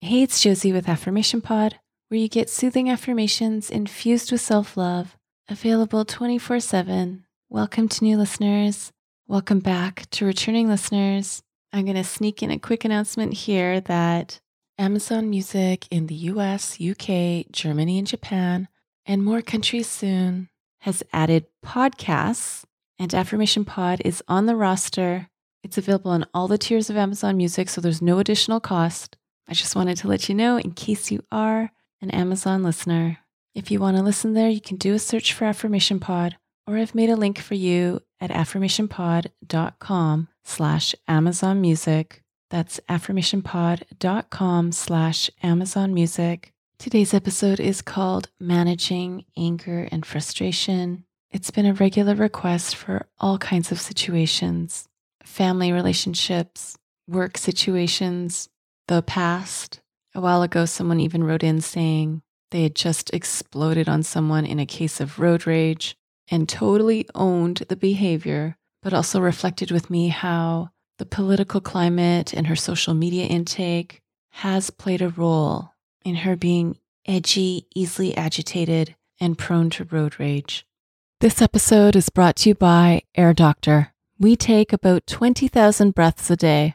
Hey, it's Josie with Affirmation Pod, where you get soothing affirmations infused with self-love, available 24/7. Welcome to new listeners. Welcome back to returning listeners. I'm going to sneak in a quick announcement here that Amazon Music in the US, UK, Germany, and Japan, and more countries soon, has added podcasts, and Affirmation Pod is on the roster. It's available on all the tiers of Amazon Music, so there's no additional cost. I just wanted to let you know in case you are an Amazon listener. If you want to listen there, you can do a search for Affirmation Pod, or I've made a link for you at affirmationpod.com/Amazon Music. That's affirmationpod.com/Amazon Music. Today's episode is called Managing Anger and Frustration. It's been a regular request for all kinds of situations: family relationships, work situations, the past. A while ago, someone even wrote in saying they had just exploded on someone in a case of road rage and totally owned the behavior, but also reflected with me how the political climate and her social media intake has played a role in her being edgy, easily agitated, and prone to road rage. This episode is brought to you by Air Doctor. We take about 20,000 breaths a day.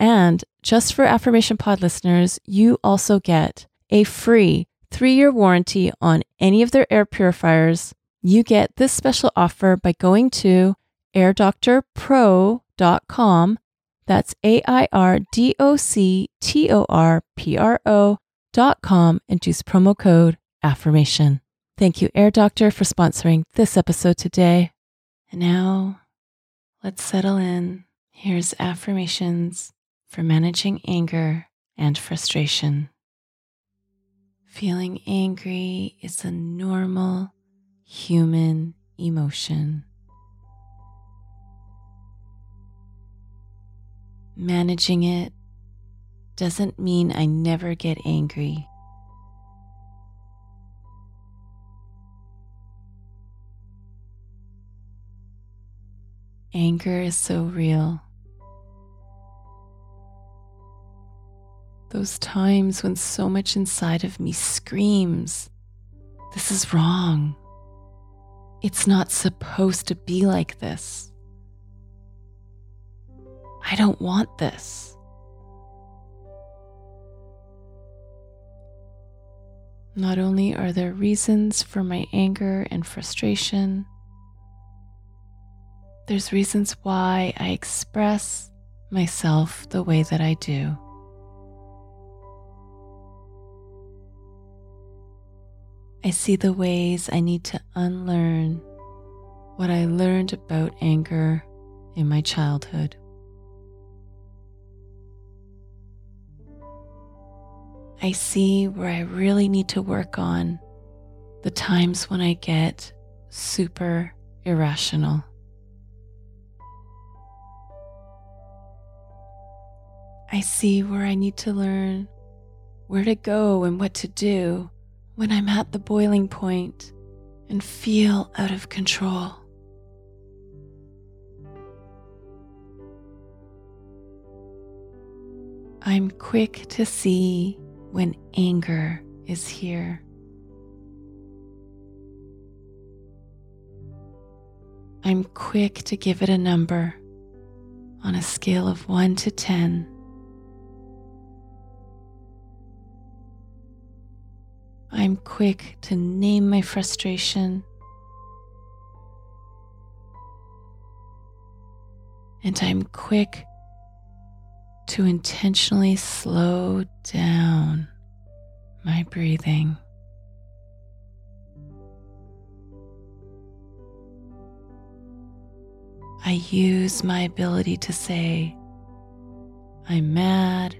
And just for Affirmation Pod listeners, you also get a free 3-year warranty on any of their air purifiers. You get this special offer by going to airdoctorpro.com. That's AIRDOCTORPRO.com and use promo code AFFIRMATION. Thank you, Air Doctor, for sponsoring this episode today. And now, let's settle in. Here's affirmations for managing anger and frustration. Feeling angry is a normal human emotion. Managing it doesn't mean I never get angry. Anger is so real. Those times when so much inside of me screams, "This is wrong. It's not supposed to be like this. I don't want this." Not only are there reasons for my anger and frustration, there's reasons why I express myself the way that I do. I see the ways I need to unlearn what I learned about anger in my childhood. I see where I really need to work on the times when I get super irrational. I see where I need to learn where to go and what to do when I'm at the boiling point and feel out of control. I'm quick to see when anger is here. I'm quick to give it a number on a scale of 1 to 10. I'm quick to name my frustration, and I'm quick to intentionally slow down my breathing. I use my ability to say, I'm mad,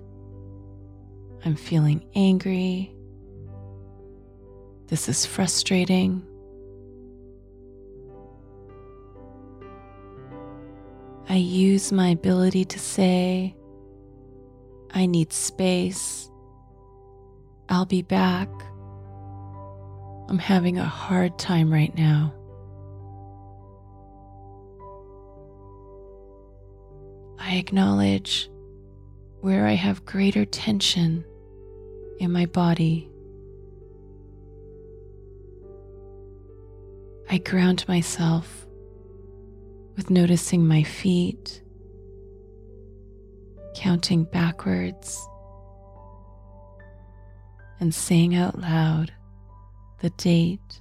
I'm feeling angry, this is frustrating. I use my ability to say, I need space. I'll be back. I'm having a hard time right now. I acknowledge where I have greater tension in my body. I ground myself with noticing my feet, counting backwards, and saying out loud the date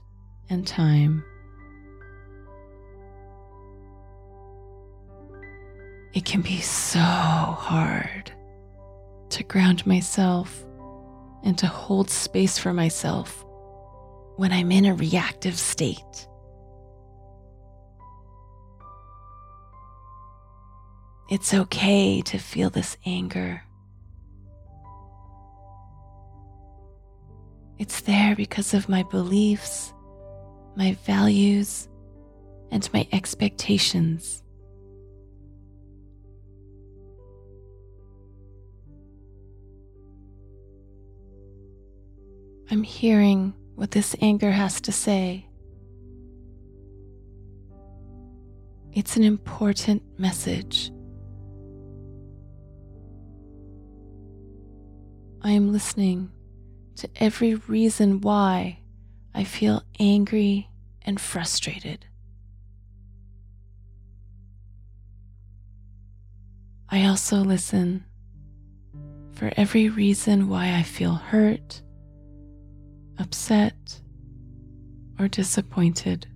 and time. It can be so hard to ground myself and to hold space for myself when I'm in a reactive state. It's okay to feel this anger. It's there because of my beliefs, my values, and my expectations. I'm hearing what this anger has to say. It's an important message. I am listening to every reason why I feel angry and frustrated. I also listen for every reason why I feel hurt, upset, or disappointed.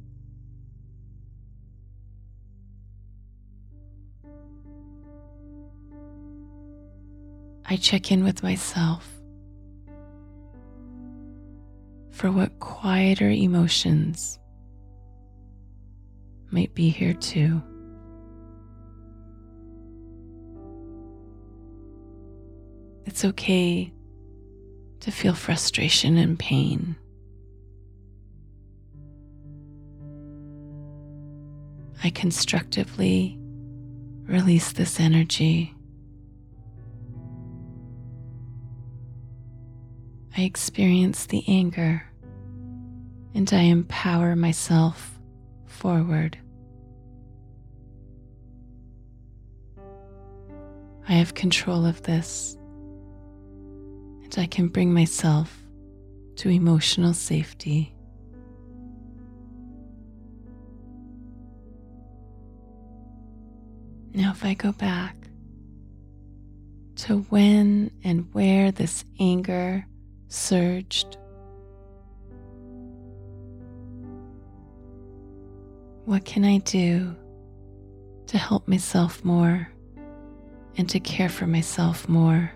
I check in with myself for what quieter emotions might be here too. It's okay to feel frustration and pain. I constructively release this energy. I experience the anger, and I empower myself forward. I have control of this, and I can bring myself to emotional safety. Now, if I go back to when and where this anger surged, what can I do to help myself more and to care for myself more?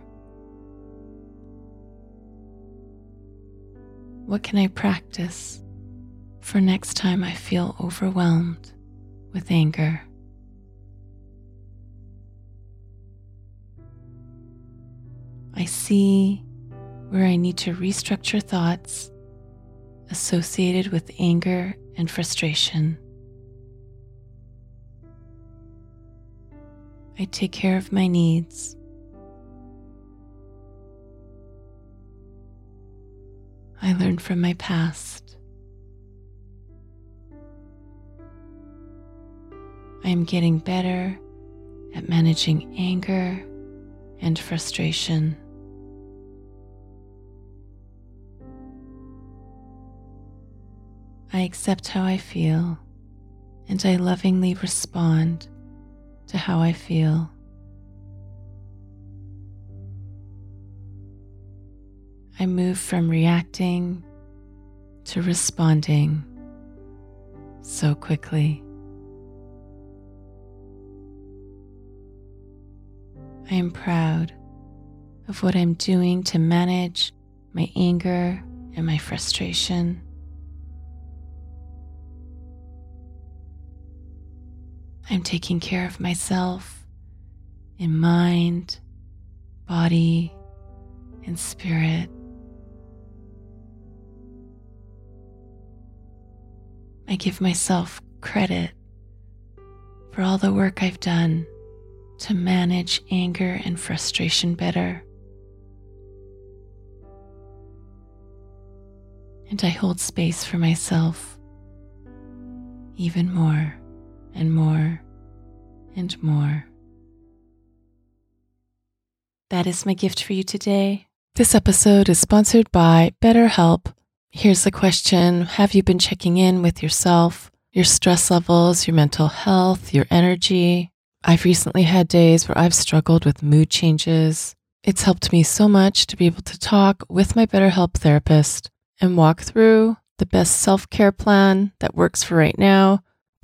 What can I practice for next time I feel overwhelmed with anger? I see where I need to restructure thoughts associated with anger and frustration. I take care of my needs. I learn from my past. I am getting better at managing anger and frustration. I accept how I feel, and I lovingly respond to how I feel. I move from reacting to responding so quickly. I am proud of what I'm doing to manage my anger and my frustration. I'm taking care of myself in mind, body, and spirit. I give myself credit for all the work I've done to manage anger and frustration better. And I hold space for myself even more and more and more. That is my gift for you today. This episode is sponsored by BetterHelp. Here's the question: have you been checking in with yourself, your stress levels, your mental health, your energy? I've recently had days where I've struggled with mood changes. It's helped me so much to be able to talk with my BetterHelp therapist and walk through the best self-care plan that works for right now.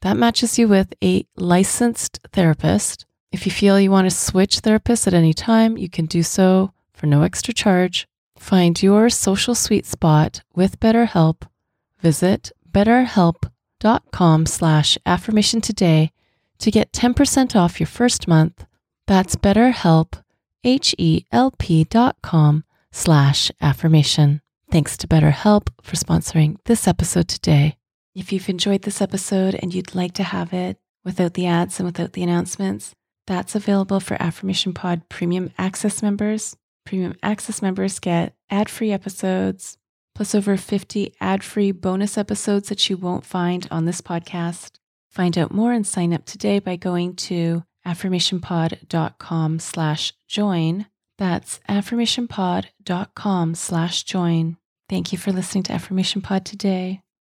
that matches you with a licensed therapist. If you feel you want to switch therapists at any time, you can do so for no extra charge. Find your social sweet spot with BetterHelp. Visit BetterHelp.com/affirmation today to get 10% off your first month. That's BetterHelp, HELP.com/affirmation. Thanks to BetterHelp for sponsoring this episode today. If you've enjoyed this episode and you'd like to have it without the ads and without the announcements, that's available for Affirmation Pod Premium Access members. Premium Access members get ad-free episodes, plus over 50 ad-free bonus episodes that you won't find on this podcast. Find out more and sign up today by going to affirmationpod.com/join. That's affirmationpod.com/join. Thank you for listening to Affirmation Pod today.